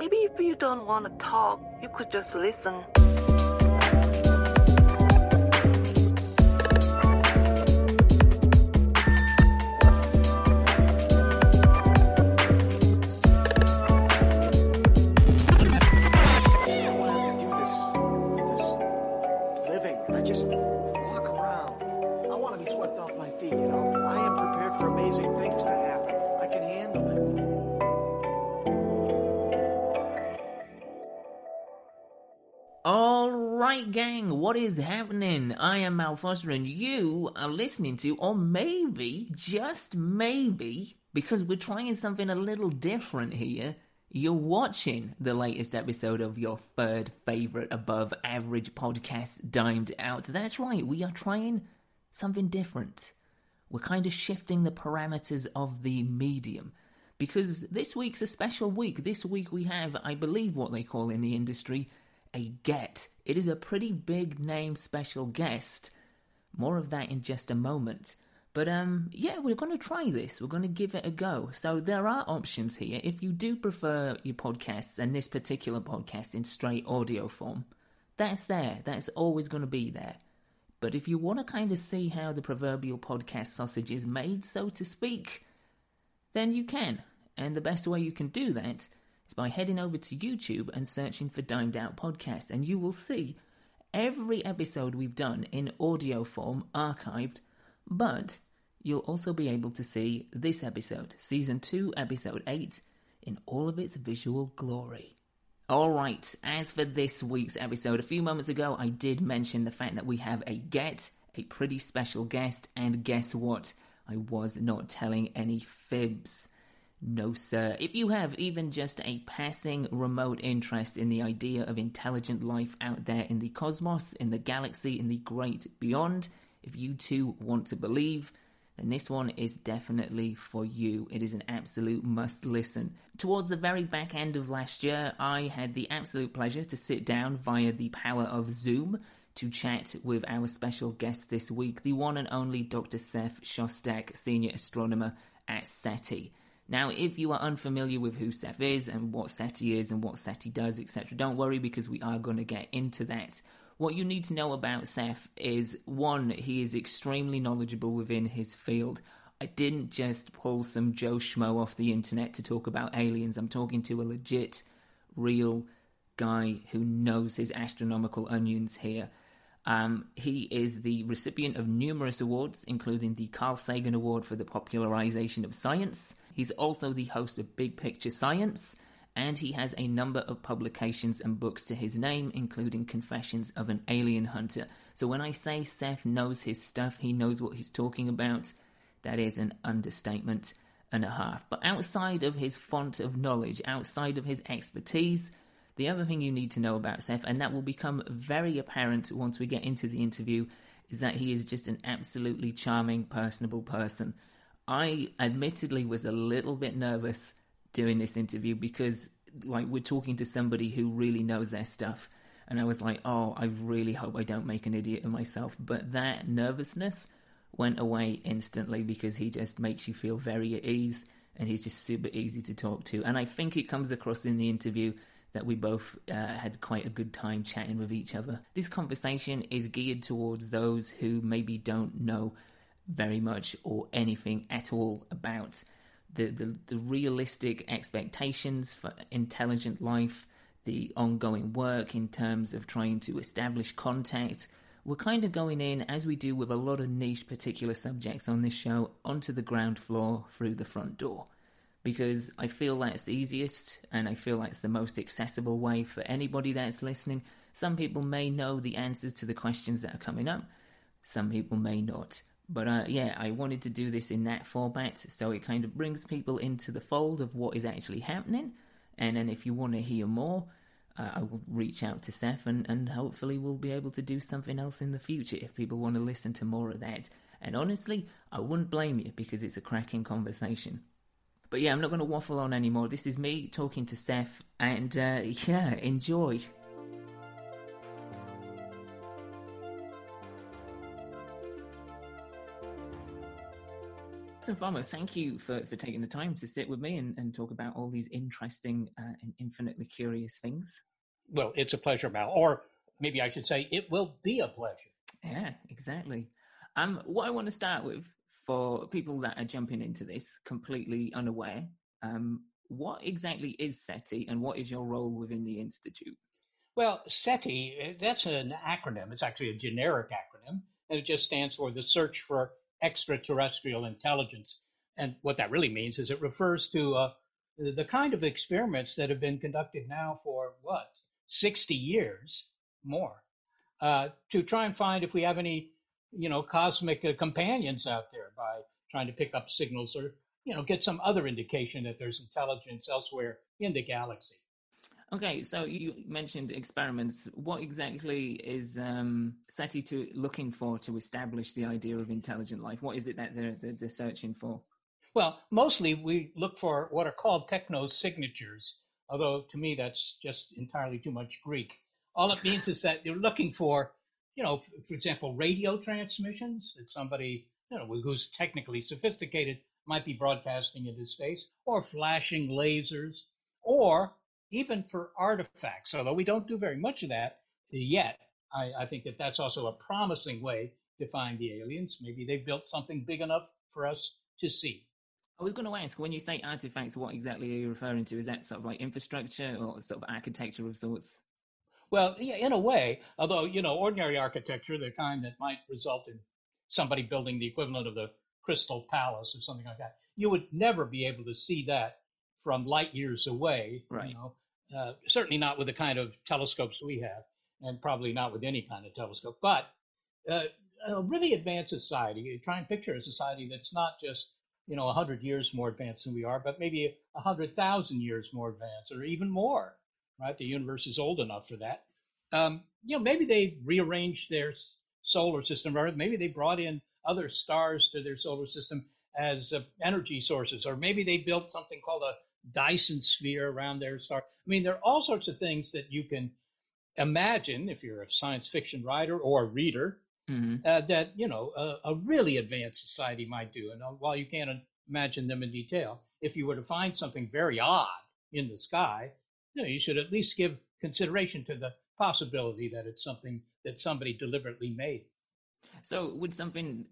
Maybe if you don't want to talk, you could just listen. Gang, what is happening? I am Mal Foster and you are listening to, or maybe, just maybe, because we're trying something a little different here, you're watching the latest episode of your third favourite above average podcast, Dimed Out. That's right, we are trying something different. We're kind of shifting the parameters of the medium, because this week's a special week. This week we have, I believe what they call in the industry, a get. It is a pretty big name special guest. More of that in just a moment. But yeah, we're going to try this. We're going to give it a go. So there are options here. If you do prefer your podcasts and this particular podcast in straight audio form, that's there. That's always going to be there. But if you want to kind of see how the proverbial podcast sausage is made, so to speak, then you can. And the best way you can do that by heading over to YouTube and searching for Dimed Out Podcast, and you will see every episode we've done in audio form archived, but you'll also be able to see this episode, Season 2, Episode 8, in all of its visual glory. Alright, as for this week's episode, a few moments ago I did mention the fact that we have a get, a pretty special guest, and guess what? I was not telling any fibs. No, sir. If you have even just a passing remote interest in the idea of intelligent life out there in the cosmos, in the galaxy, in the great beyond, if you too want to believe, then this one is definitely for you. It is an absolute must listen. Towards the very back end of last year, I had the absolute pleasure to sit down via the power of Zoom to chat with our special guest this week, the one and only Dr. Seth Shostak, Senior Astronomer at SETI. Now, if you are unfamiliar with who Seth is and what SETI does, etc., don't worry because we are going to get into that. What you need to know about Seth is, one, he is extremely knowledgeable within his field. I didn't just pull some Joe Schmo off the internet to talk about aliens. I'm talking to a legit, real guy who knows his astronomical onions here. He is the recipient of numerous awards, including the Carl Sagan Award for the popularization of science. He's also the host of Big Picture Science, and he has a number of publications and books to his name, including Confessions of an Alien Hunter. So when I say Seth knows his stuff, he knows what he's talking about, that is an understatement and a half. But outside of his font of knowledge, outside of his expertise, the other thing you need to know about Seth, and that will become very apparent once we get into the interview, is that he is just an absolutely charming, personable person. I admittedly was a little bit nervous doing this interview because, like, we're talking to somebody who really knows their stuff. And I was like, oh, I really hope I don't make an idiot of myself. But that nervousness went away instantly because he just makes you feel very at ease and he's just super easy to talk to. And I think it comes across in the interview that we both had quite a good time chatting with each other. This conversation is geared towards those who maybe don't know very much or anything at all about the realistic expectations for intelligent life, the ongoing work in terms of trying to establish contact. We're kind of going in, as we do with a lot of niche particular subjects on this show, onto the ground floor through the front door. Because I feel that's the easiest and I feel that's the most accessible way for anybody that's listening. Some people may know the answers to the questions that are coming up. Some people may not. But yeah, I wanted to do this in that format, so it kind of brings people into the fold of what is actually happening. And then if you want to hear more, I will reach out to Seth and hopefully we'll be able to do something else in the future if people want to listen to more of that. And honestly, I wouldn't blame you because it's a cracking conversation. But yeah, I'm not going to waffle on anymore. This is me talking to Seth and yeah, enjoy. and foremost, thank you for taking the time to sit with me and talk about all these interesting and infinitely curious things. Well, it's a pleasure, Mal. Or maybe I should say it will be a pleasure. Yeah, exactly. What I want to start with, for people that are jumping into this completely unaware, what exactly is SETI and what is your role within the Institute? Well, SETI, that's an acronym. It's actually a generic acronym, and it just stands for the Search for Extraterrestrial Intelligence. And what that really means is it refers to the kind of experiments that have been conducted now for, 60 years more, to try and find if we have any, cosmic companions out there by trying to pick up signals or, get some other indication that there's intelligence elsewhere in the galaxy. Okay, so you mentioned experiments. What exactly is SETI looking for to establish the idea of intelligent life? What is it that they're searching for? Well, mostly we look for what are called technosignatures, although to me that's just entirely too much Greek. All it means is that you're looking for, for example, radio transmissions that somebody, who's technically sophisticated might be broadcasting into space, or flashing lasers, or even for artifacts, although we don't do very much of that yet. I think that that's also a promising way to find the aliens. Maybe they've built something big enough for us to see. I was going to ask, when you say artifacts, what exactly are you referring to? Is that sort of like infrastructure or sort of architecture of sorts? Well, yeah, in a way, although, ordinary architecture, the kind that might result in somebody building the equivalent of the Crystal Palace or something like that, you would never be able to see that from light years away, right? Certainly not with the kind of telescopes we have, and probably not with any kind of telescope. But a really advanced society, you try and picture a society that's not just, 100 years more advanced than we are, but maybe 100,000 years more advanced or even more, right? The universe is old enough for that. Maybe they rearranged their solar system, or maybe they brought in other stars to their solar system as energy sources, or maybe they built something called a Dyson sphere around their star. I mean, there are all sorts of things that you can imagine if you're a science fiction writer or a reader, that, a really advanced society might do. And while you can't imagine them in detail, if you were to find something very odd in the sky, you should at least give consideration to the possibility that it's something that somebody deliberately made. So would something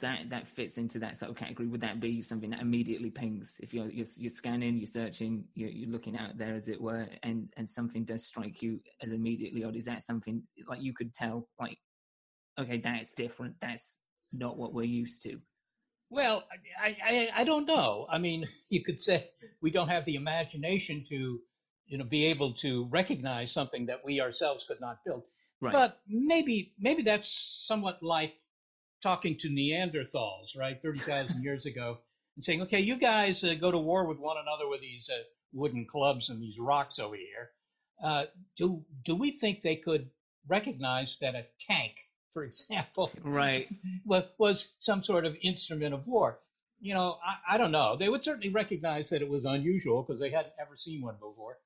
that fits into that sort of category, would that be something that immediately pings if you're scanning, you're searching, you're looking out there, as it were, and something does strike you as immediately, or is that something like you could tell, like, okay, that's different, that's not what we're used to? Well, I don't know. I mean, you could say we don't have the imagination to, be able to recognize something that we ourselves could not build. Right. But maybe that's somewhat like talking to Neanderthals, right, 30,000 years ago, and saying, okay, you guys go to war with one another with these wooden clubs and these rocks over here. Do we think they could recognize that a tank, for example, right, was some sort of instrument of war? I don't know. They would certainly recognize that it was unusual because they hadn't ever seen one before.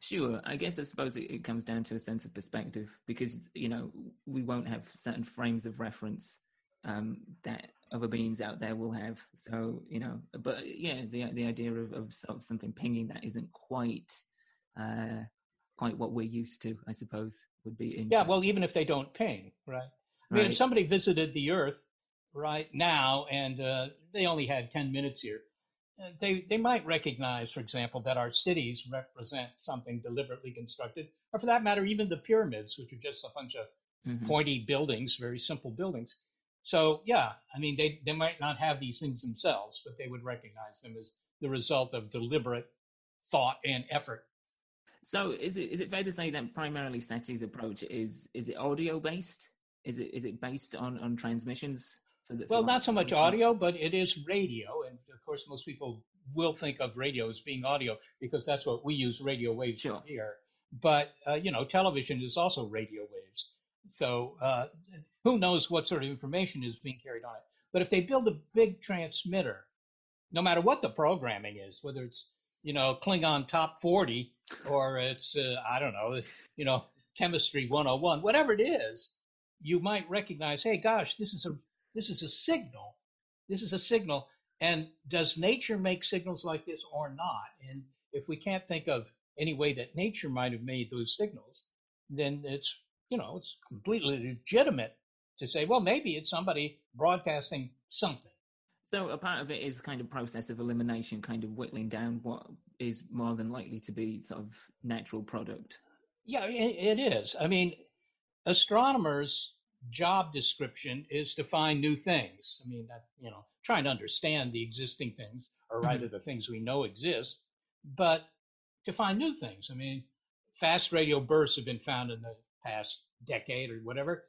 Sure. I suppose it comes down to a sense of perspective because, we won't have certain frames of reference that other beings out there will have. So, but yeah, the idea of sort of something pinging that isn't quite what we're used to, I suppose, would be interesting. Yeah, well, even if they don't ping, right? I mean, if somebody visited the Earth right now and they only had 10 minutes here, they might recognize, for example, that our cities represent something deliberately constructed, or for that matter, even the pyramids, which are just a bunch of pointy buildings, very simple buildings. So, yeah, I mean, they might not have these things themselves, but they would recognize them as the result of deliberate thought and effort. So is it fair to say that primarily SETI's approach is it audio-based? Is it based on transmissions? Well, not so much audio, but it is radio. And, of course, most people will think of radio as being audio because that's what we use radio waves for here. But, television is also radio waves. So who knows what sort of information is being carried on it. But if they build a big transmitter, no matter what the programming is, whether it's, Klingon Top 40 or it's, Chemistry 101, whatever it is, you might recognize, hey, gosh, this is a signal. And does nature make signals like this or not? And if we can't think of any way that nature might have made those signals, then it's, you know, it's completely legitimate to say, well, maybe it's somebody broadcasting something. So a part of it is kind of process of elimination, kind of whittling down what is more than likely to be sort of natural product. Yeah, it is. I mean, astronomers' job description is to find new things. I mean, that, you know, trying to understand the existing things, or rather the things we know exist, but to find new things. I mean, fast radio bursts have been found in the past decade or whatever.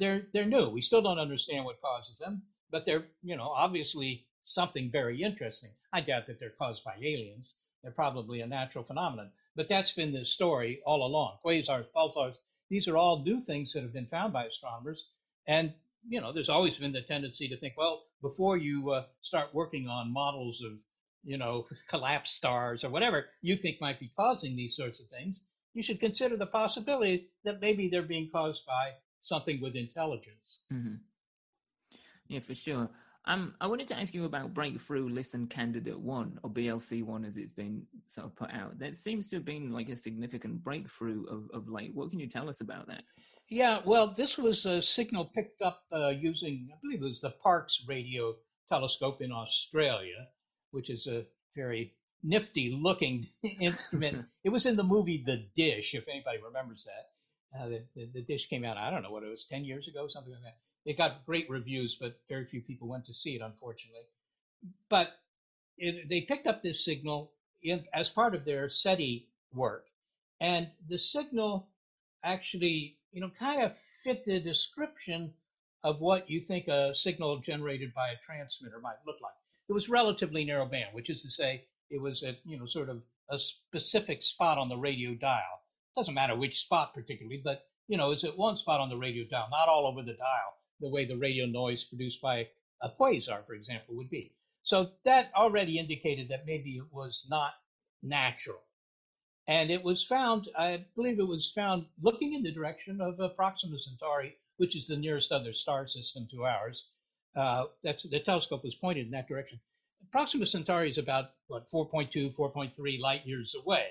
They're new. We still don't understand what causes them, but they're, you know, obviously something very interesting. I doubt that they're caused by aliens. They're probably a natural phenomenon. But that's been the story all along. Quasars, pulsars, these are all new things that have been found by astronomers. And, you know, there's always been the tendency to think, well, before you start working on models of, you know, collapsed stars or whatever you think might be causing these sorts of things, you should consider the possibility that maybe they're being caused by something with intelligence. Mm-hmm. Yeah, for sure. I wanted to ask you about Breakthrough Listen Candidate 1, or BLC1 as it's been sort of put out. That seems to have been like a significant breakthrough of late. What can you tell us about that? Yeah, well, this was a signal picked up using, I believe it was the Parkes Radio Telescope in Australia, which is a very nifty-looking instrument. It was in the movie The Dish, if anybody remembers that. The Dish came out, I don't know what it was, 10 years ago, something like that. It got great reviews, but very few people went to see it, unfortunately. But they picked up this signal as part of their SETI work. And the signal actually, you know, kind of fit the description of what you think a signal generated by a transmitter might look like. It was relatively narrow band, which is to say it was at, you know, sort of a specific spot on the radio dial. Doesn't matter which spot particularly, but, you know, it's at one spot on the radio dial, not all over the dial, the way the radio noise produced by a quasar, for example, would be. So that already indicated that maybe it was not natural. And it was found, I believe it was found looking in the direction of Proxima Centauri, which is the nearest other star system to ours. That's the telescope was pointed in that direction. Proxima Centauri is about, what, 4.2, 4.3 light years away.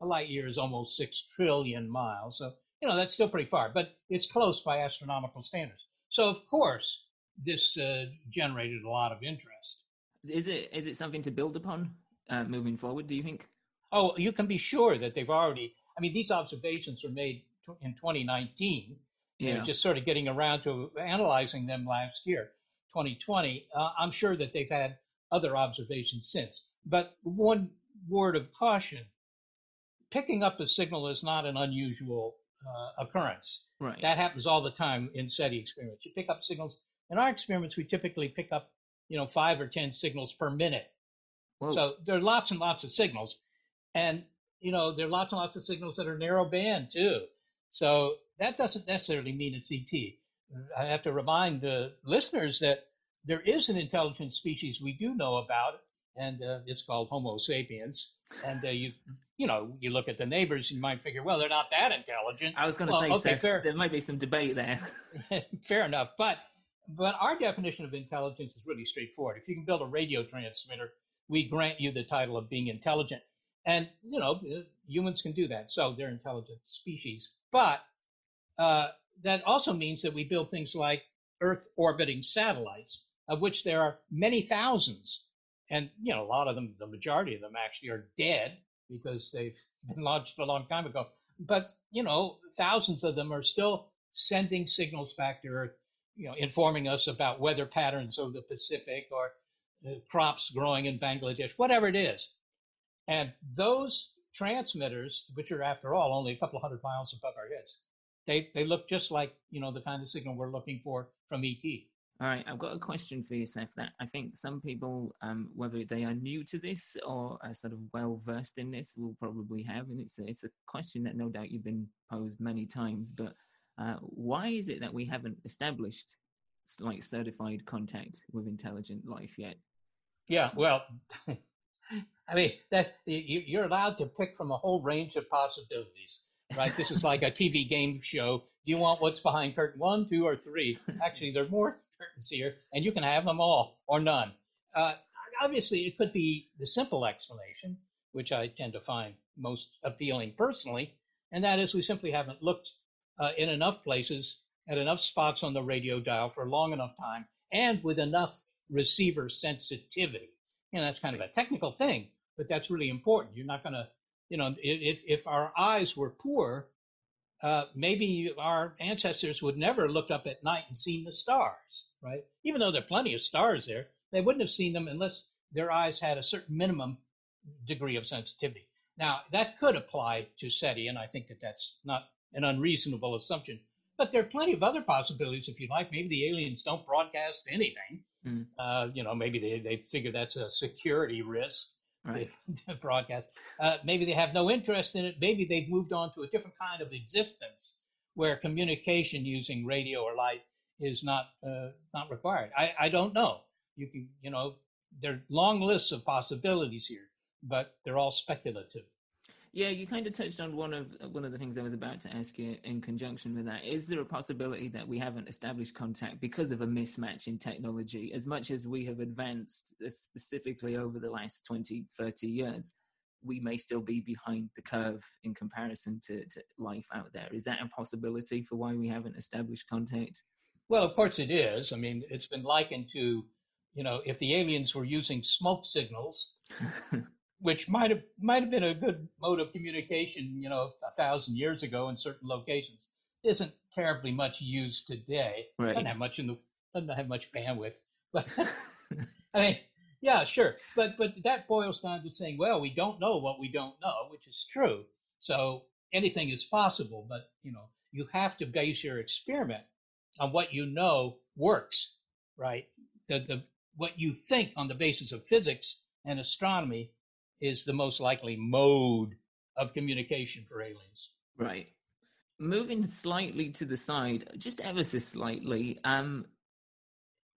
A light year is almost 6 trillion miles. So, you know, that's still pretty far, but it's close by astronomical standards. So, of course, this generated a lot of interest. Is it something to build upon moving forward, do you think? Oh, you can be sure that they've already, I mean, these observations were made in 2019. Yeah. They're just sort of getting around to analyzing them last year, 2020. I'm sure that they've had other observations since. But one word of caution, picking up a signal is not an unusual occurrence. Right. That happens all the time in SETI experiments. You pick up signals. In our experiments, we typically pick up, you know, 5 or 10 signals per minute. Whoa. So there are lots and lots of signals. And, you know, there are lots and lots of signals that are narrow band too. So that doesn't necessarily mean it's ET. I have to remind the listeners that there is an intelligent species we do know about, and it's called Homo sapiens. And you know, you look at the neighbors, you might figure, well, they're not that intelligent. I was going to say, okay, there might be some debate there. Fair enough. But our definition of intelligence is really straightforward. If you can build a radio transmitter, we grant you the title of being intelligent. And, you know, humans can do that. So they're intelligent species. But that also means that we build things like Earth-orbiting satellites, of which there are many thousands. And, you know, a lot of them, the majority of them actually are dead, because they've been launched a long time ago. But, you know, thousands of them are still sending signals back to Earth, you know, informing us about weather patterns over the Pacific or crops growing in Bangladesh, whatever it is. And those transmitters, which are, after all, only a couple 100 miles above our heads, they look just like, you know, the kind of signal we're looking for from ET. All right, I've got a question for you, Seth, that I think some people, whether they are new to this or are sort of well-versed in this, will probably have. And it's a question that no doubt you've been posed many times, but why is it that we haven't established, like, certified contact with intelligent life yet? Yeah, well, I mean, you're allowed to pick from a whole range of possibilities, right? This is like a TV game show. Do you want what's behind curtain 1, 2, or 3? Actually, there are more curtains here, and you can have them all or none. obviously, it could be the simple explanation, which I tend to find most appealing personally, and that is we simply haven't looked in enough places at enough spots on the radio dial for a long enough time and with enough receiver sensitivity. And that's kind of a technical thing, but that's really important. You're not going to, you know, if our eyes were poor, maybe our ancestors would never have looked up at night and seen the stars, right? Even though there are plenty of stars there, they wouldn't have seen them unless their eyes had a certain minimum degree of sensitivity. Now, that could apply to SETI, and I think that that's not an unreasonable assumption. But there are plenty of other possibilities, if you like. Maybe the aliens don't broadcast anything. Mm. You know, maybe they figure that's a security risk. Right. To broadcast. Maybe they have no interest in it. Maybe they've moved on to a different kind of existence where communication using radio or light is not required. I don't know. You can, you know, there are long lists of possibilities here, but they're all speculative. Yeah, you kind of touched on one of the things I was about to ask you in conjunction with that. Is there a possibility that we haven't established contact because of a mismatch in technology, as much as we have advanced specifically over the last 20, 30 years? We may still be behind the curve in comparison to life out there. Is that a possibility for why we haven't established contact? Well, of course it is. I mean, it's been likened to, you know, if the aliens were using smoke signals, which might have been a good mode of communication, you know, 1,000 years ago in certain locations, isn't terribly much used today. Right. Doesn't have much bandwidth. But I mean, yeah, sure. But that boils down to saying, well, we don't know what we don't know, which is true. So anything is possible, but you know, you have to base your experiment on what you know works, right? The what you think on the basis of physics and astronomy is the most likely mode of communication for aliens. Right. Moving slightly to the side, just ever so slightly,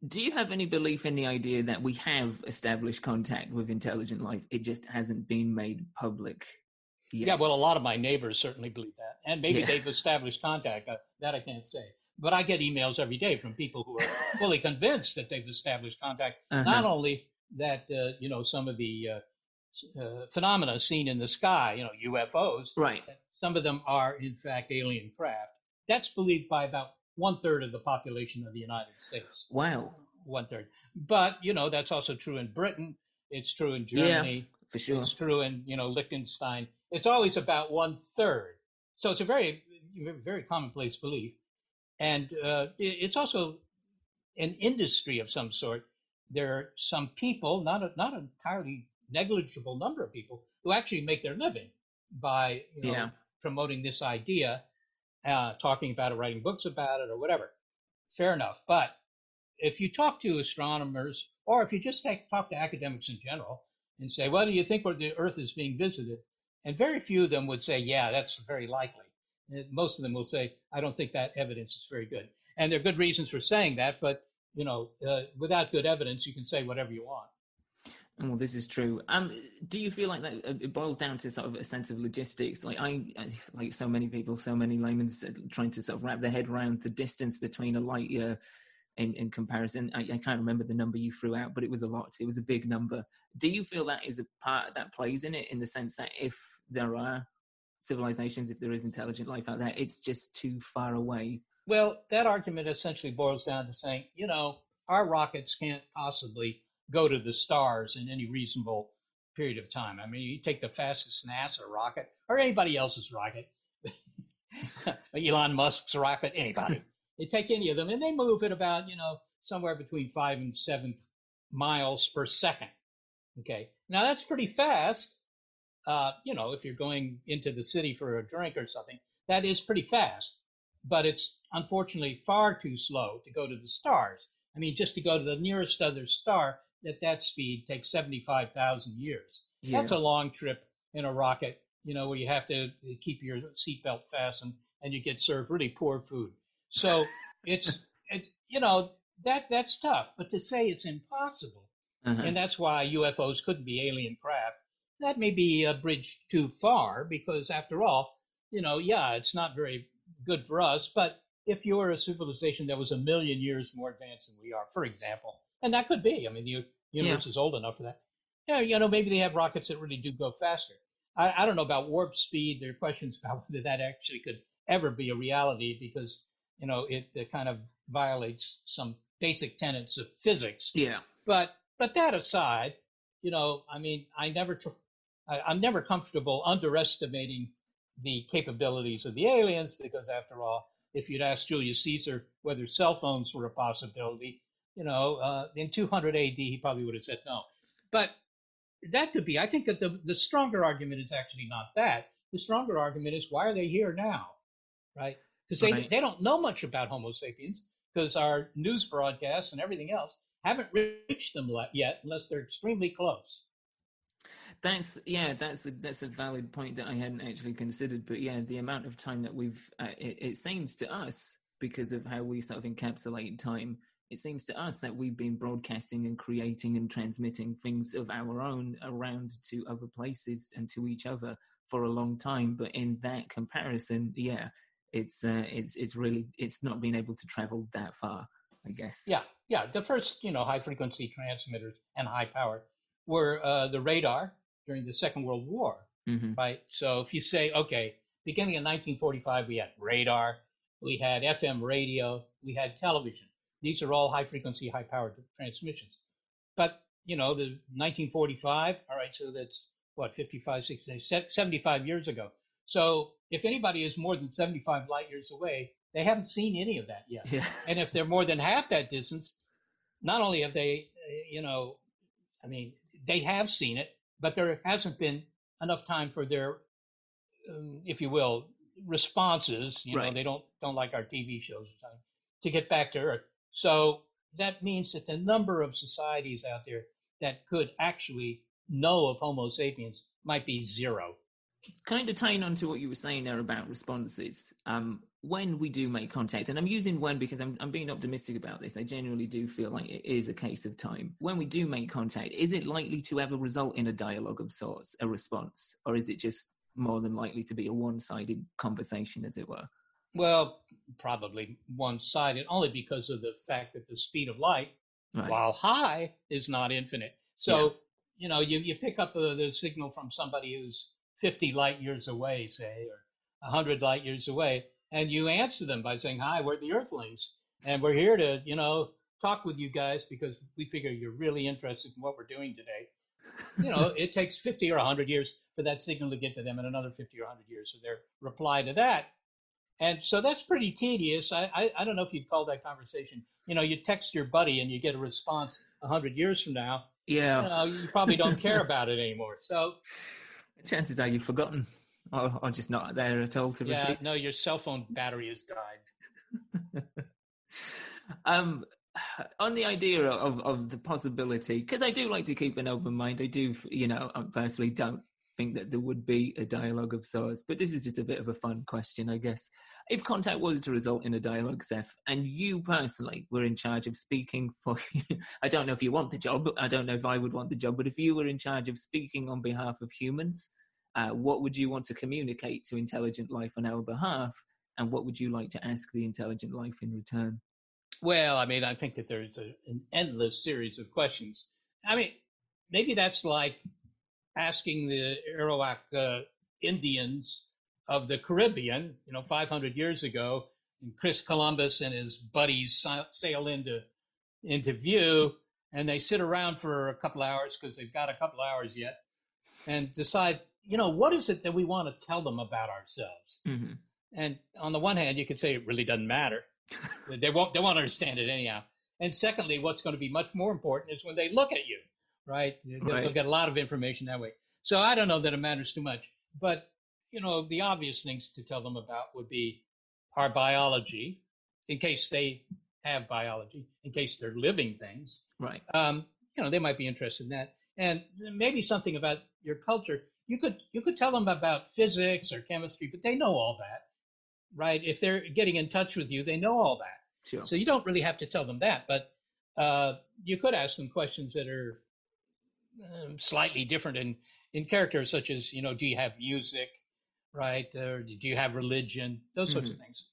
do you have any belief in the idea that we have established contact with intelligent life? It just hasn't been made public yet. Yeah, well, a lot of my neighbors certainly believe that. And maybe they've established contact. That I can't say. But I get emails every day from people who are fully convinced that they've established contact. Uh-huh. Not only that, you know, some of the phenomena seen in the sky, you know, UFOs. Right. Some of them are, in fact, alien craft. That's believed by about 1/3 of the population of the United States. Wow. 1/3. But, you know, that's also true in Britain. It's true in Germany. Yeah, for sure. It's true in, you know, Liechtenstein. It's always about 1/3. So it's a very, very commonplace belief. And it's also an industry of some sort. There are some people, not entirely negligible number of people, who actually make their living by promoting this idea, talking about it, writing books about it, or whatever. Fair enough. But if you talk to astronomers, or if you just talk to academics in general and say, well, do you think the Earth is being visited? And very few of them would say, yeah, that's very likely. And most of them will say, I don't think that evidence is very good. And there are good reasons for saying that, but you know, without good evidence, you can say whatever you want. Well, this is true. Do you feel like that it boils down to sort of a sense of logistics? Like I like so many people, so many laymen trying to sort of wrap their head around the distance between a light year in comparison. I can't remember the number you threw out, but it was a lot. It was a big number. Do you feel that is a part that plays in it, in the sense that if there are civilizations, if there is intelligent life out there, it's just too far away? Well, that argument essentially boils down to saying, you know, our rockets can't possibly go to the stars in any reasonable period of time. I mean, you take the fastest NASA rocket or anybody else's rocket, Elon Musk's rocket, anybody. You take any of them and they move at about, you know, somewhere between 5 and 7 miles per second. Okay. Now that's pretty fast. You know, if you're going into the city for a drink or something, that is pretty fast, but it's unfortunately far too slow to go to the stars. I mean, just to go to the nearest other star at that speed takes 75,000 years. Yeah. That's a long trip in a rocket, you know, where you have to keep your seatbelt fastened and you get served really poor food. So it's you know, that's tough. But to say it's impossible, and that's why UFOs couldn't be alien craft, that may be a bridge too far, because after all, you know, yeah, it's not very good for us, but if you were a civilization that was 1 million years more advanced than we are, for example, and that could be. I mean, universe is old enough for that. Yeah, you know, maybe they have rockets that really do go faster. I don't know about warp speed. There are questions about whether that actually could ever be a reality because, you know, it kind of violates some basic tenets of physics. Yeah. But that aside, you know, I mean, I'm never comfortable underestimating the capabilities of the aliens because, after all, if you'd asked Julius Caesar whether cell phones were a possibility, you know, in 200 AD, he probably would have said no. But that could be. I think that the stronger argument is actually not that. The stronger argument is, why are they here now, right? Because they don't know much about Homo sapiens because our news broadcasts and everything else haven't reached them yet unless they're extremely close. That's a valid point that I hadn't actually considered. But yeah, the amount of time that we've, it seems to us, because of how we sort of encapsulate time, it seems to us that we've been broadcasting and creating and transmitting things of our own around to other places and to each other for a long time. But in that comparison, yeah, it's not been able to travel that far, I guess. Yeah. The first, you know, high frequency transmitters and high power were the radar during the Second World War, right? So if you say, okay, beginning in 1945, we had radar, we had FM radio, we had television. These are all high-frequency, high-powered transmissions. But, you know, the 1945, all right, so that's, 55, 60, 75 years ago. So if anybody is more than 75 light years away, they haven't seen any of that yet. Yeah. And if they're more than half that distance, not only have they, you know, I mean, they have seen it, but there hasn't been enough time for their, if you will, responses. You know, they don't like our TV shows or something, to get back to Earth. So that means that the number of societies out there that could actually know of Homo sapiens might be zero. Kind of tying on to what you were saying there about responses, when we do make contact, and I'm using when because I'm being optimistic about this, I genuinely do feel like it is a case of time. When we do make contact, is it likely to ever result in a dialogue of sorts, a response, or is it just more than likely to be a one-sided conversation, as it were? Well, probably one-sided, only because of the fact that the speed of light, while high, is not infinite. So, you know, you pick up the signal from somebody who's 50 light years away, say, or 100 light years away, and you answer them by saying, hi, we're the Earthlings, and we're here to, you know, talk with you guys because we figure you're really interested in what we're doing today. You know, it takes 50 or 100 years for that signal to get to them and another 50 or 100 years for their reply to that. And so that's pretty tedious. I don't know if you'd call that conversation. You know, you text your buddy and you get a response 100 years from now. Yeah. You probably don't care about it anymore. So chances are you've forgotten or just not there at all to receive. Yeah, no, your cell phone battery has died. On the idea of the possibility, because I do like to keep an open mind. I do, you know, I personally don't think that there would be a dialogue of sorts, but this is just a bit of a fun question, I guess. If contact was to result in a dialogue, Seth, and you personally were in charge of speaking for you, I don't know if you want the job, I don't know if I would want the job, but if you were in charge of speaking on behalf of humans, what would you want to communicate to intelligent life on our behalf, and what would you like to ask the intelligent life in return? Well, I mean, I think that there's an endless series of questions. I mean, maybe that's like asking the Arawak Indians of the Caribbean, you know, 500 years ago, and Chris Columbus and his buddies sail into view, and they sit around for a couple hours because they've got a couple hours yet, and decide, you know, what is it that we want to tell them about ourselves? Mm-hmm. And on the one hand, you could say it really doesn't matter; they won't understand it anyhow. And secondly, what's going to be much more important is when they look at you. Right? They'll get a lot of information that way. So I don't know that it matters too much. But, you know, the obvious things to tell them about would be our biology, in case they have biology, in case they're living things. Right. You know, they might be interested in that. And maybe something about your culture. You could tell them about physics or chemistry, but they know all that, right? If they're getting in touch with you, they know all that. Sure. So you don't really have to tell them that. But you could ask them questions that are slightly different in character, such as, you know, do you have music, right? Or do you have religion? Those sorts of things.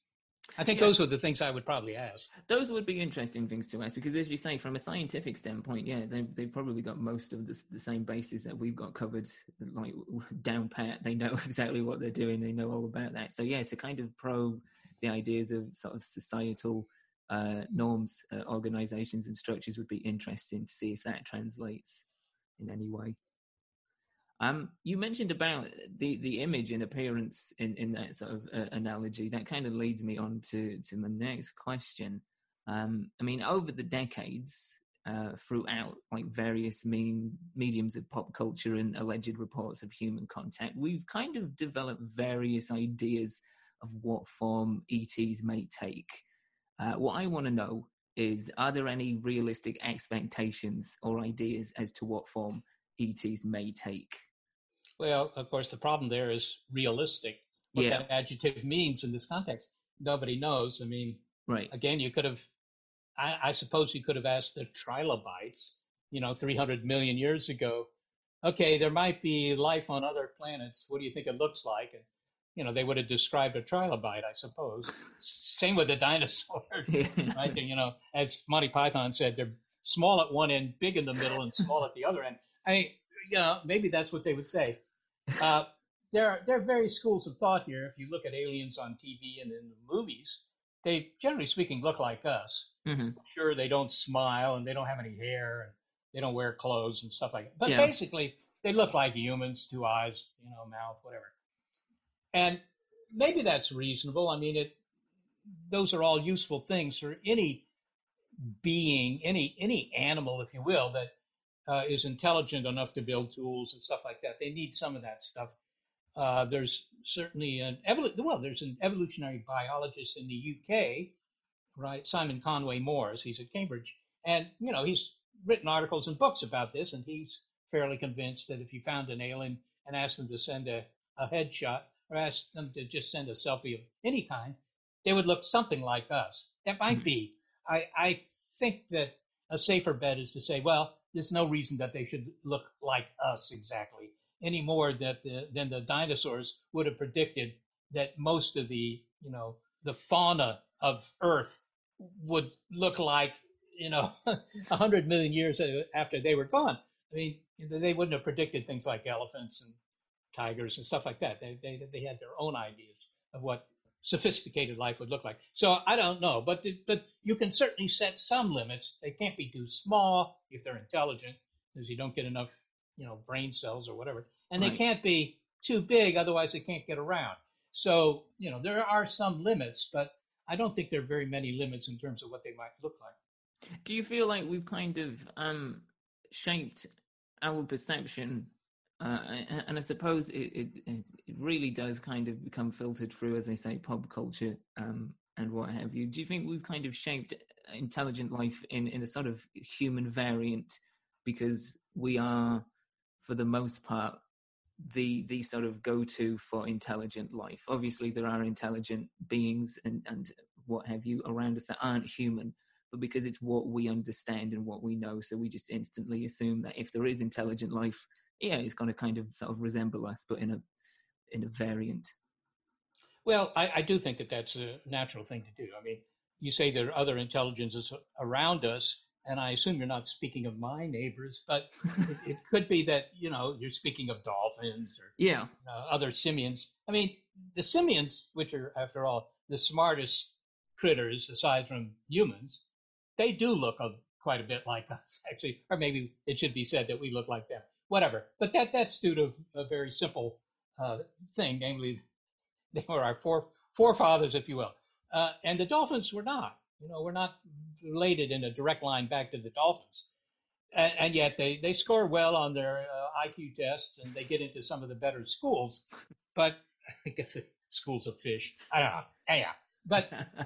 I think those are the things I would probably ask. Those would be interesting things to ask, because as you say, from a scientific standpoint, they've probably got most of the same bases that we've got covered, like down pat. They know exactly what they're doing. They know all about that. So to kind of probe the ideas of sort of societal norms, organizations and structures would be interesting to see if that translates in any way. You mentioned about the image and appearance in that sort of analogy. That kind of leads me on to my next question. I mean, over the decades, throughout like various mediums of pop culture and alleged reports of human contact, we've kind of developed various ideas of what form ETs may take. What I want to know is, are there any realistic expectations or ideas as to what form ETs may take? Well, of course, the problem there is realistic. What that adjective means in this context, nobody knows. I mean, right. Again, you could have, I suppose you could have asked the trilobites, 300 million years ago, okay, there might be life on other planets. What do you think it looks like? And, they would have described a trilobite, I suppose. Same with the dinosaurs, right? And, as Monty Python said, they're small at one end, big in the middle, and small at the other end. I mean, maybe that's what they would say. There are various schools of thought here. If you look at aliens on TV and in the movies, they, generally speaking, look like us. Mm-hmm. Sure, they don't smile and they don't have any hair and they don't wear clothes and stuff like that. But basically, they look like humans, two eyes, mouth, whatever. And maybe that's reasonable. I mean, those are all useful things for any being, any animal, if you will, that is intelligent enough to build tools and stuff like that. They need some of that stuff. There's certainly there's an evolutionary biologist in the UK, right? Simon Conway Morris. He's at Cambridge, and he's written articles and books about this, and he's fairly convinced that if you found an alien and asked them to send a headshot, or asked them to just send a selfie of any kind, they would look something like us. That might be. I think that a safer bet is to say, well, there's no reason that they should look like us exactly, any more than the dinosaurs would have predicted that most of the, the fauna of Earth would look like, 100 million years after they were gone. I mean, they wouldn't have predicted things like elephants and tigers and stuff like that. They had their own ideas of what sophisticated life would look like. So I don't know, but you can certainly set some limits. They can't be too small if they're intelligent, because you don't get enough, brain cells or whatever. And They can't be too big, otherwise they can't get around. So, there are some limits, but I don't think there are very many limits in terms of what they might look like. Do you feel like we've kind of shaped our perception? And I suppose it really does kind of become filtered through, as I say, pop culture and what have you. Do you think we've kind of shaped intelligent life in a sort of human variant because we are, for the most part, the sort of go-to for intelligent life? Obviously, there are intelligent beings and what have you around us that aren't human, but because it's what we understand and what we know, so we just instantly assume that if there is intelligent life, it's going to kind of sort of resemble us, but in a variant. Well, I do think that that's a natural thing to do. I mean, you say there are other intelligences around us, and I assume you're not speaking of my neighbors, but it could be that, you're speaking of dolphins or other simians. I mean, the simians, which are, after all, the smartest critters aside from humans, they do look quite a bit like us, actually. Or maybe it should be said that we look like them. Whatever, but that's due to a very simple thing, namely, they were our forefathers, if you will, and the dolphins were not. We're not related in a direct line back to the dolphins, and yet they score well on their IQ tests, and they get into some of the better schools. But I guess the schools of fish. I don't know. Yeah,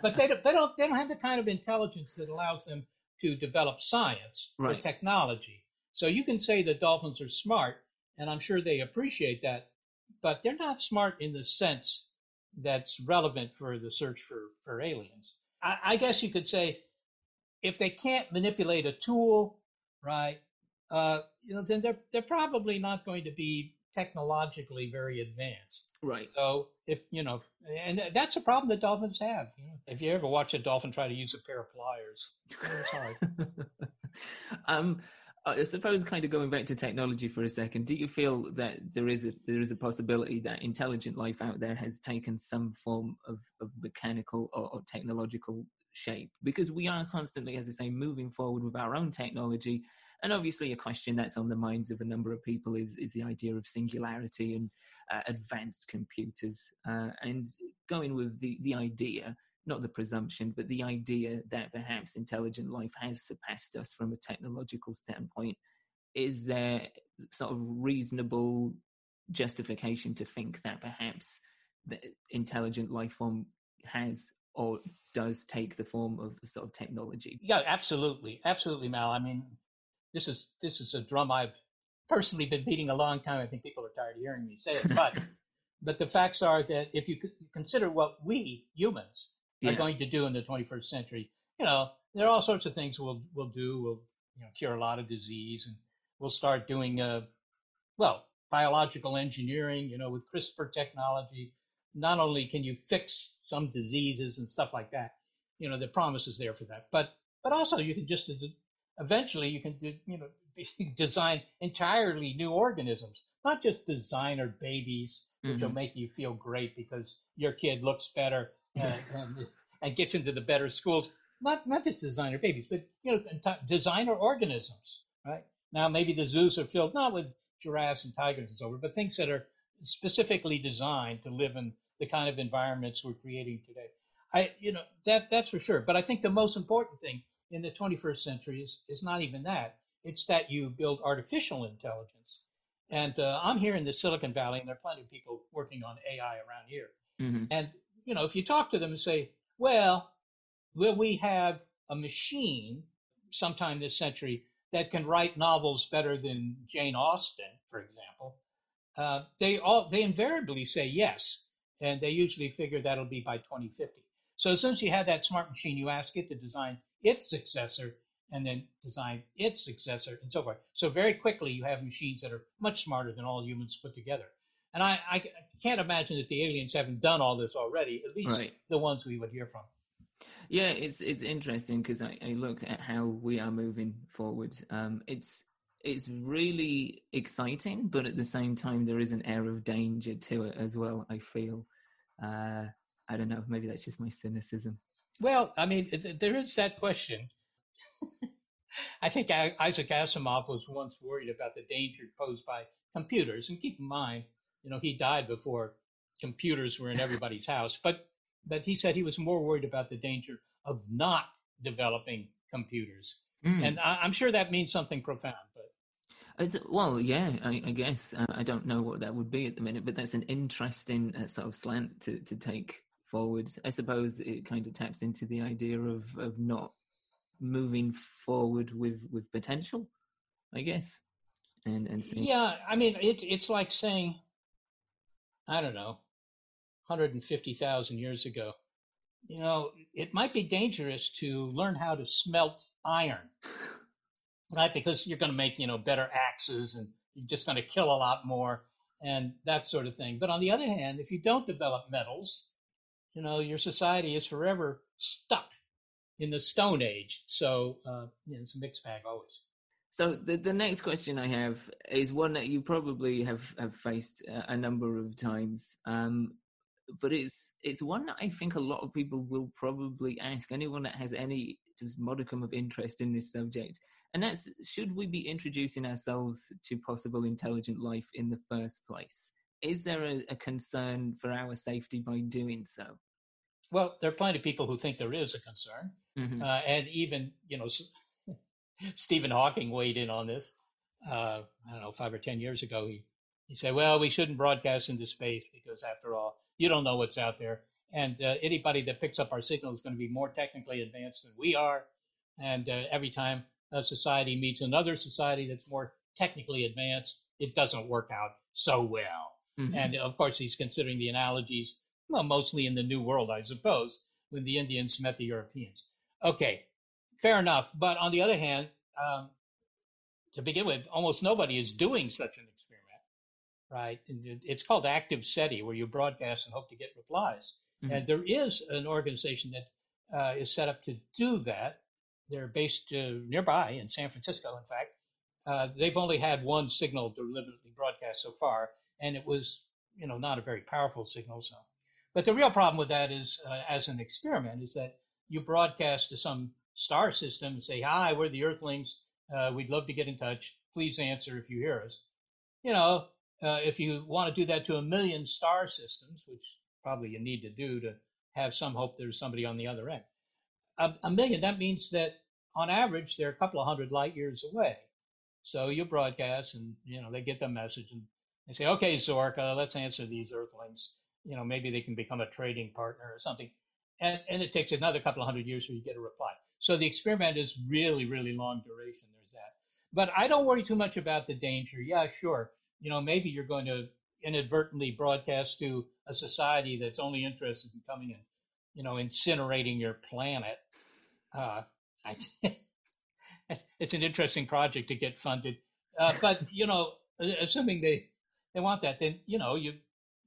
but they don't have the kind of intelligence that allows them to develop science or technology. So you can say the dolphins are smart, and I'm sure they appreciate that, but they're not smart in the sense that's relevant for the search for aliens. I guess you could say if they can't manipulate a tool, then they're probably not going to be technologically very advanced. Right. So if, you know, and that's a problem that dolphins have. You know, if you ever watch a dolphin try to use a pair of pliers, it's hard. I suppose, kind of going back to technology for a second, do you feel that there is a possibility that intelligent life out there has taken some form of mechanical or technological shape? Because we are constantly, as I say, moving forward with our own technology. And obviously a question that's on the minds of a number of people is the idea of singularity and advanced computers. And going with the idea, not the presumption, but the idea that perhaps intelligent life has surpassed us from a technological standpoint, is there sort of reasonable justification to think that perhaps the intelligent life form has or does take the form of sort of technology? Yeah, absolutely. Absolutely, Mal. I mean, This is a drum I've personally been beating a long time. I think people are tired of hearing me say it, but the facts are that if you consider what we humans are going to do in the 21st century, you know, there are all sorts of things we'll do. We'll, you know, cure a lot of disease, and we'll start doing biological engineering. You know, with CRISPR technology, not only can you fix some diseases and stuff like that, you know, the promise is there for that, but also you can just eventually, you can design entirely new organisms, not just designer babies, which will make you feel great because your kid looks better and gets into the better schools. Not just designer babies, but designer organisms. Right now, maybe the zoos are filled not with giraffes and tigers and so forth, but things that are specifically designed to live in the kind of environments we're creating today. That's for sure. But I think the most important thing in the 21st century is not even that. It's that you build artificial intelligence. And I'm here in the Silicon Valley, and there are plenty of people working on AI around here. Mm-hmm. And, you know, if you talk to them and say, well, will we have a machine sometime this century that can write novels better than Jane Austen, for example? They invariably say yes. And they usually figure that'll be by 2050. So as soon as you have that smart machine, you ask it to design its successor, and then design its successor, and so forth. So very quickly, you have machines that are much smarter than all humans put together. And I can't imagine that the aliens haven't done all this already, at least the ones we would hear from. Yeah, it's interesting because I look at how we are moving forward. It's really exciting, but at the same time, there is an air of danger to it as well, I feel. I don't know, maybe that's just my cynicism. Well, I mean, there is that question. I think Isaac Asimov was once worried about the danger posed by computers. And keep in mind, you know, he died before computers were in everybody's house. But he said he was more worried about the danger of not developing computers. Mm. And I'm sure that means something profound. But I guess. I don't know what that would be at the minute, but that's an interesting sort of slant to take forward. I suppose it kind of taps into the idea of not moving forward with potential, I guess. And seeing... Yeah, I mean, it's like saying, I don't know, 150,000 years ago, you know, it might be dangerous to learn how to smelt iron, right? Because you're going to make, you know, better axes and you're just going to kill a lot more and that sort of thing. But on the other hand, if you don't develop metals, you know, your society is forever stuck in the Stone Age. So it's a mixed bag always. So the next question I have is one that you probably have faced a number of times. But it's one that I think a lot of people will probably ask anyone that has any just modicum of interest in this subject. And that's, should we be introducing ourselves to possible intelligent life in the first place? Is there a concern for our safety by doing so? Well, there are plenty of people who think there is a concern. Mm-hmm. And even, you know, Stephen Hawking weighed in on this, I don't know, 5 or 10 years ago. He said, well, we shouldn't broadcast into space because, after all, you don't know what's out there. And anybody that picks up our signal is going to be more technically advanced than we are. And every time a society meets another society that's more technically advanced, it doesn't work out so well. Mm-hmm. And, of course, he's considering the analogies, well, mostly in the New World, I suppose, when the Indians met the Europeans. Okay, fair enough. But on the other hand, to begin with, almost nobody is doing such an experiment, right? It's called Active SETI, where you broadcast and hope to get replies. Mm-hmm. And there is an organization that is set up to do that. They're based nearby in San Francisco, in fact. They've only had one signal deliberately broadcast so far, and it was, you know, not a very powerful signal. So, but the real problem with that is, as an experiment, is that you broadcast to some star system and say, "Hi, we're the Earthlings. We'd love to get in touch. Please answer if you hear us." You know, if you want to do that to a million star systems, which probably you need to do to have some hope there's somebody on the other end. A million, that means that on average, they're a couple of hundred light years away. So you broadcast and, you know, they get the message and they say, okay, Zorka, let's answer these Earthlings. You know, maybe they can become a trading partner or something. And it takes another couple of hundred years for you to get a reply. So the experiment is really, really long duration. There's that. But I don't worry too much about the danger. Yeah, sure. You know, maybe you're going to inadvertently broadcast to a society that's only interested in coming in, you know, incinerating your planet. It's an interesting project to get funded. But, you know, assuming they want that, then, you know,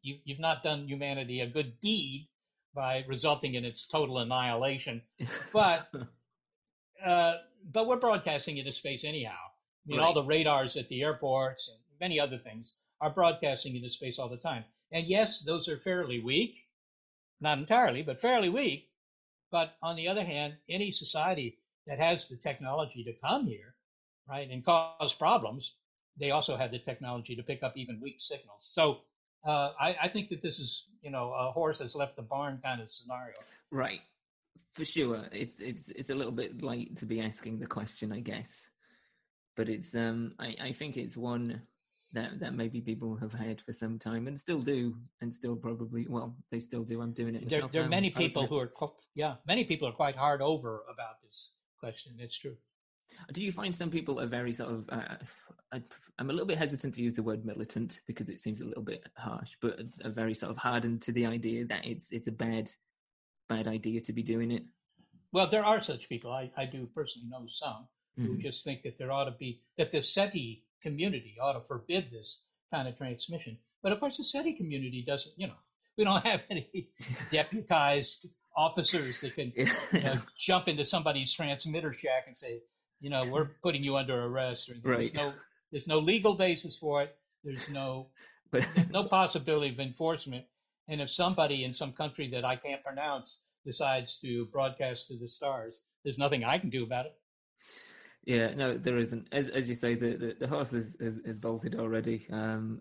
you've not done humanity a good deed by resulting in its total annihilation. But we're broadcasting into space anyhow. I mean, all the radars at the airports and many other things are broadcasting into space all the time. And yes, those are fairly weak, not entirely, but fairly weak. But on the other hand, any society that has the technology to come here, right, and cause problems, they also have the technology to pick up even weak signals. So I think that this is, you know, a horse has left the barn kind of scenario. Right, for sure. It's a little bit late to be asking the question, I guess. But it's I think it's one that maybe people have had for some time and still do, and still probably, well, they still do. I'm doing it myself. There are many people who are, many people are quite hard over about this question. It's true. Do you find some people are very sort of, I'm a little bit hesitant to use the word militant because it seems a little bit harsh, but are very sort of hardened to the idea that it's a bad idea to be doing it? Well, there are such people. I do personally know some who just think that there ought to be, that the SETI community ought to forbid this kind of transmission. But of course, the SETI community doesn't, you know, we don't have any deputized officers that can jump into somebody's transmitter shack and say, you know, we're putting you under arrest. Or there's no legal basis for it. There's no no possibility of enforcement. And if somebody in some country that I can't pronounce decides to broadcast to the stars, there's nothing I can do about it. Yeah, no, there isn't. As you say, the horse has bolted already, and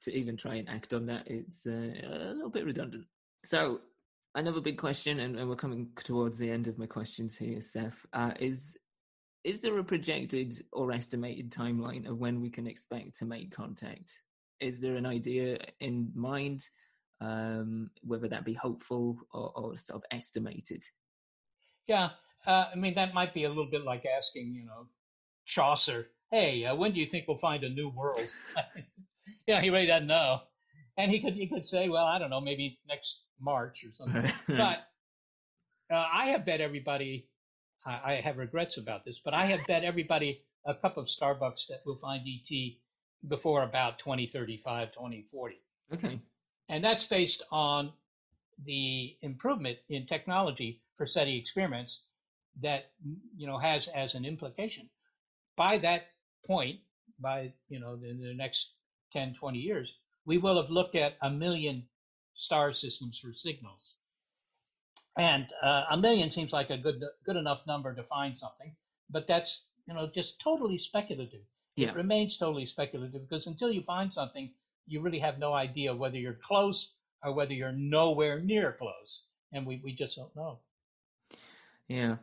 to even try and act on that, it's a little bit redundant. So another big question, and we're coming towards the end of my questions here, Seth, is there a projected or estimated timeline of when we can expect to make contact? Is there an idea in mind, whether that be hopeful or sort of estimated? Yeah. I mean, that might be a little bit like asking, you know, Chaucer, hey, when do you think we'll find a new world? You know, he really doesn't know. And he could say, well, I don't know, maybe next March or something. But I have bet everybody, I have regrets about this, but I have bet everybody a cup of Starbucks that we'll find ET before about 2035, 2040. Okay. And that's based on the improvement in technology for SETI experiments that, you know, has as an implication by that point, by, you know, in the next 10, 20 years, we will have looked at a million star systems for signals. And a million seems like a good enough number to find something, but that's, you know, just totally speculative. Yeah. It remains totally speculative because until you find something, you really have no idea whether you're close or whether you're nowhere near close. And we just don't know. Yeah.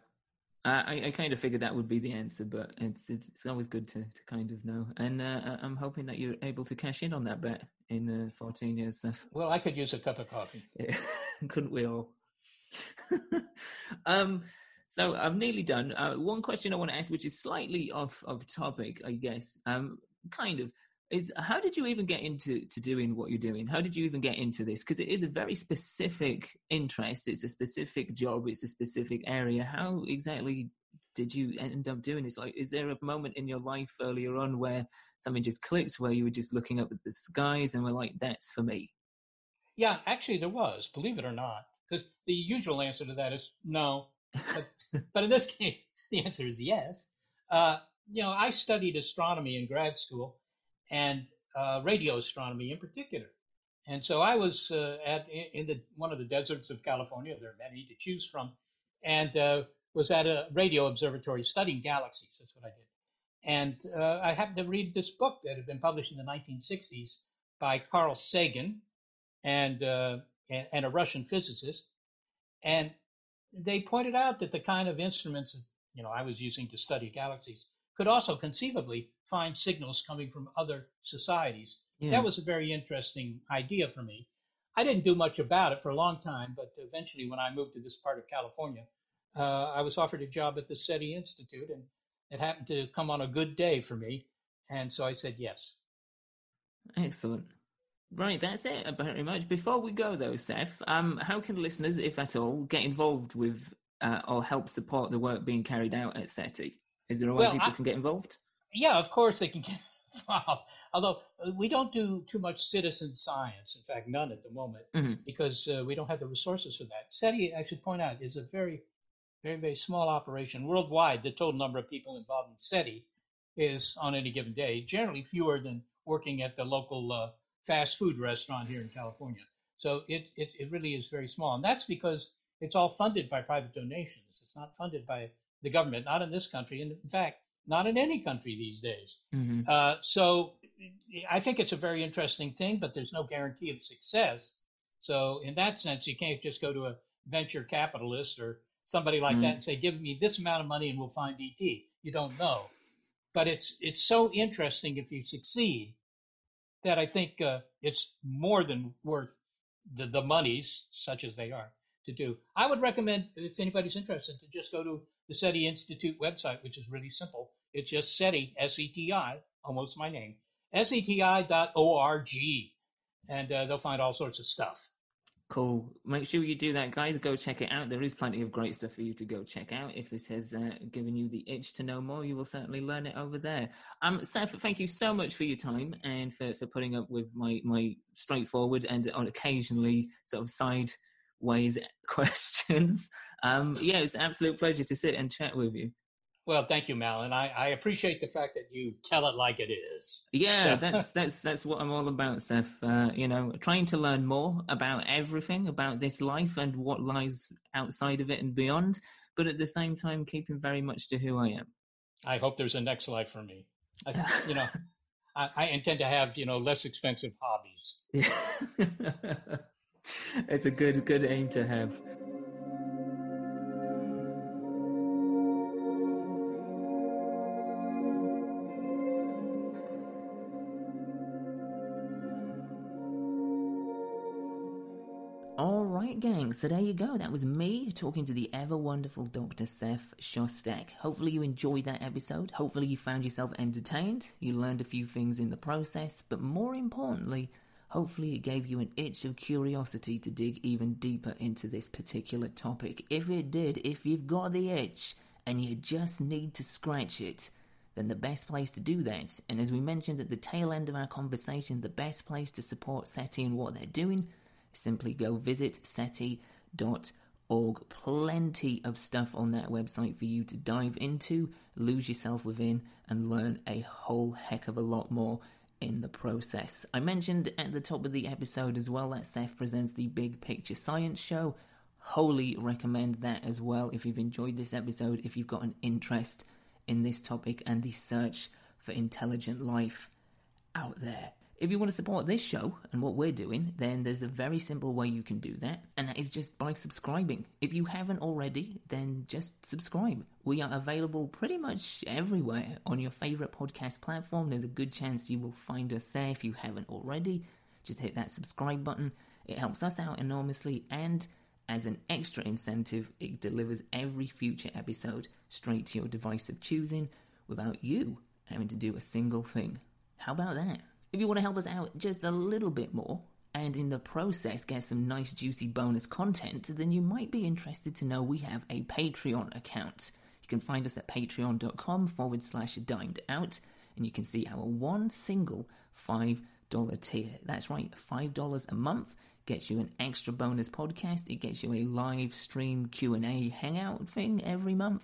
I kind of figured that would be the answer, but it's always good to kind of know. And I'm hoping that you're able to cash in on that bet in 14 years, Seth. Well, I could use a cup of coffee. Yeah. Couldn't we all? So I'm nearly done. One question I want to ask, which is slightly off topic, I guess, kind of, is how did you even get into doing what you're doing? How did you even get into this? Because it is a very specific interest. It's a specific job. It's a specific area. How exactly did you end up doing? It's like, is there a moment in your life earlier on where something just clicked, where you were just looking up at the skies and were like, that's for me? Yeah, actually there was, believe it or not, because the usual answer to that is no. But in this case, the answer is yes. You know, I studied astronomy in grad school, and radio astronomy in particular. And so I was in one of the deserts of California. There are many to choose from, and was at a radio observatory studying galaxies. That's what I did. And I happened to read this book that had been published in the 1960s by Carl Sagan and a Russian physicist. And they pointed out that the kind of instruments that, you know, I was using to study galaxies could also conceivably find signals coming from other societies. Yeah. That was a very interesting idea for me. I didn't do much about it for a long time, but eventually when I moved to this part of California, I was offered a job at the SETI Institute, and it happened to come on a good day for me. And so I said yes. Excellent. Right, that's it very much. Before we go though, Seth, how can listeners, if at all, get involved with or help support the work being carried out at SETI? Is there a way people can get involved? Yeah, of course they can get involved. Although we don't do too much citizen science, in fact, none at the moment, because we don't have the resources for that. SETI, I should point out, is a very, very, very small operation. Worldwide, the total number of people involved in SETI is, on any given day, generally fewer than working at the local fast food restaurant here in California. So it really is very small. And that's because it's all funded by private donations. It's not funded by the government, not in this country. And in fact, not in any country these days. So I think it's a very interesting thing, but there's no guarantee of success. So in that sense, you can't just go to a venture capitalist or somebody like that and say, give me this amount of money and we'll find ET. You don't know. But it's so interesting if you succeed that I think it's more than worth the monies, such as they are, to do. I would recommend, if anybody's interested, to just go to the SETI Institute website, which is really simple. It's just SETI, S-E-T-I, almost my name, SETI.org. And they'll find all sorts of stuff. Cool. Make sure you do that, guys. Go check it out. There is plenty of great stuff for you to go check out. If this has given you the itch to know more, you will certainly learn it over there. Seth, thank you so much for your time and for putting up with my straightforward and on occasionally sort of sideways questions. Yeah, it's an absolute pleasure to sit and chat with you. Well, thank you, Mal, and I appreciate the fact that you tell it like it is. Yeah, so. that's what I'm all about, Seth. You know, trying to learn more about everything, about this life and what lies outside of it and beyond, but at the same time, keeping very much to who I am. I hope there's a next life for me. You know, I intend to have, you know, less expensive hobbies. Yeah. It's a good aim to have. Right, gang, so there you go. That was me talking to the ever-wonderful Dr. Seth Shostak. Hopefully you enjoyed that episode. Hopefully you found yourself entertained. You learned a few things in the process. But more importantly, hopefully it gave you an itch of curiosity to dig even deeper into this particular topic. If it did, if you've got the itch and you just need to scratch it, then the best place to do that, and as we mentioned at the tail end of our conversation, the best place to support SETI and what they're doing, simply go visit SETI.org. Plenty of stuff on that website for you to dive into, lose yourself within, and learn a whole heck of a lot more in the process. I mentioned at the top of the episode as well that Seth presents the Big Picture Science Show. Wholly recommend that as well if you've enjoyed this episode, if you've got an interest in this topic and the search for intelligent life out there. If you want to support this show and what we're doing, then there's a very simple way you can do that, and that is just by subscribing. If you haven't already, then just subscribe. We are available pretty much everywhere on your favourite podcast platform. There's a good chance you will find us there if you haven't already. Just hit that subscribe button. It helps us out enormously, and as an extra incentive, it delivers every future episode straight to your device of choosing without you having to do a single thing. How about that? If you want to help us out just a little bit more, and in the process get some nice juicy bonus content, then you might be interested to know we have a Patreon account. You can find us at patreon.com/dimedout, and you can see our one single $5 tier. That's right, $5 a month gets you an extra bonus podcast. It gets you a live stream Q&A hangout thing every month,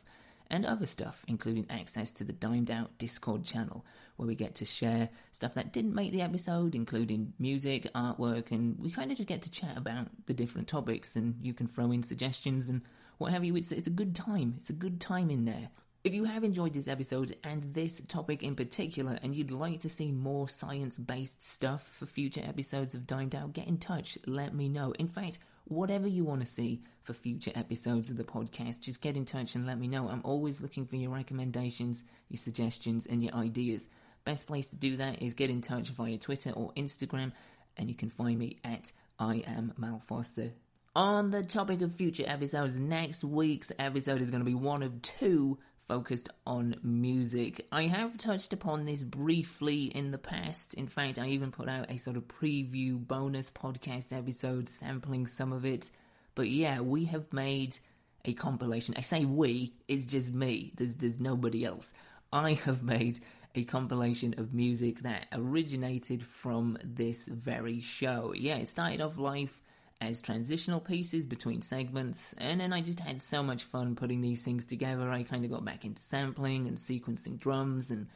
and other stuff, including access to the Dimed Out Discord channel, where we get to share stuff that didn't make the episode, including music, artwork, and we kind of just get to chat about the different topics, and you can throw in suggestions and what have you. It's a good time. It's a good time in there. If you have enjoyed this episode and this topic in particular, and you'd like to see more science-based stuff for future episodes of Dimed Out, get in touch. Let me know. In fact, whatever you want to see for future episodes of the podcast, just get in touch and let me know. I'm always looking for your recommendations, your suggestions, and your ideas. Best place to do that is get in touch via Twitter or Instagram, and you can find me at I am Mal Foster. On the topic of future episodes, next week's episode is going to be one of two focused on music. I have touched upon this briefly in the past. In fact, I even put out a sort of preview bonus podcast episode sampling some of it. But yeah, we have made a compilation. I say we, it's just me. There's nobody else. I have made a compilation of music that originated from this very show. Yeah, it started off life as transitional pieces between segments, and then I just had so much fun putting these things together. I kind of got back into sampling and sequencing drums and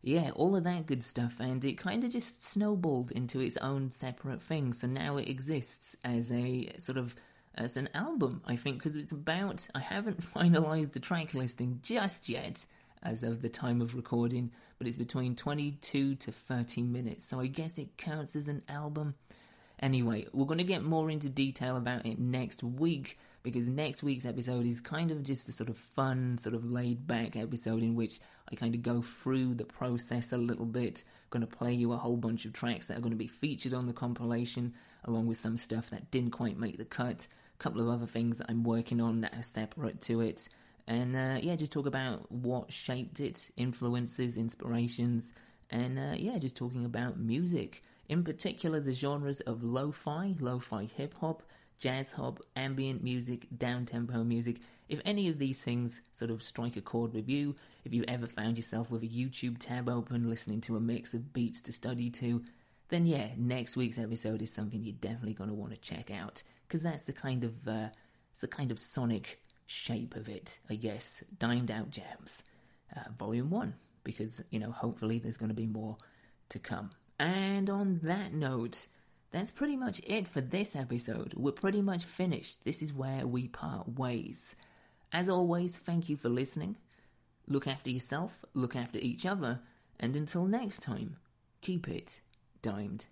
yeah, all of that good stuff, and it kind of just snowballed into its own separate thing. So now it exists as a sort of as an album, I think, because it's about, I haven't finalized the track listing just yet as of the time of recording, but it's between 22 to 30 minutes, so I guess it counts as an album. Anyway, we're going to get more into detail about it next week, because next week's episode is kind of just a sort of fun, sort of laid-back episode in which I kind of go through the process a little bit. I'm going to play you a whole bunch of tracks that are going to be featured on the compilation, along with some stuff that didn't quite make the cut, a couple of other things that I'm working on that are separate to it, and yeah, just talk about what shaped it, influences, inspirations, and yeah, just talking about music. In particular, the genres of lo-fi hip-hop, jazz hop, ambient music, down-tempo music. If any of these things sort of strike a chord with you, if you ever found yourself with a YouTube tab open listening to a mix of beats to study to, then yeah, next week's episode is something you're definitely going to want to check out, because that's the kind of sonic shape of it, I guess. Dimed Out Jams, Volume 1, because, you know, hopefully there's going to be more to come. And on that note, that's pretty much it for this episode. We're pretty much finished. This is where we part ways. As always, thank you for listening. Look after yourself, look after each other, and until next time, keep it dimed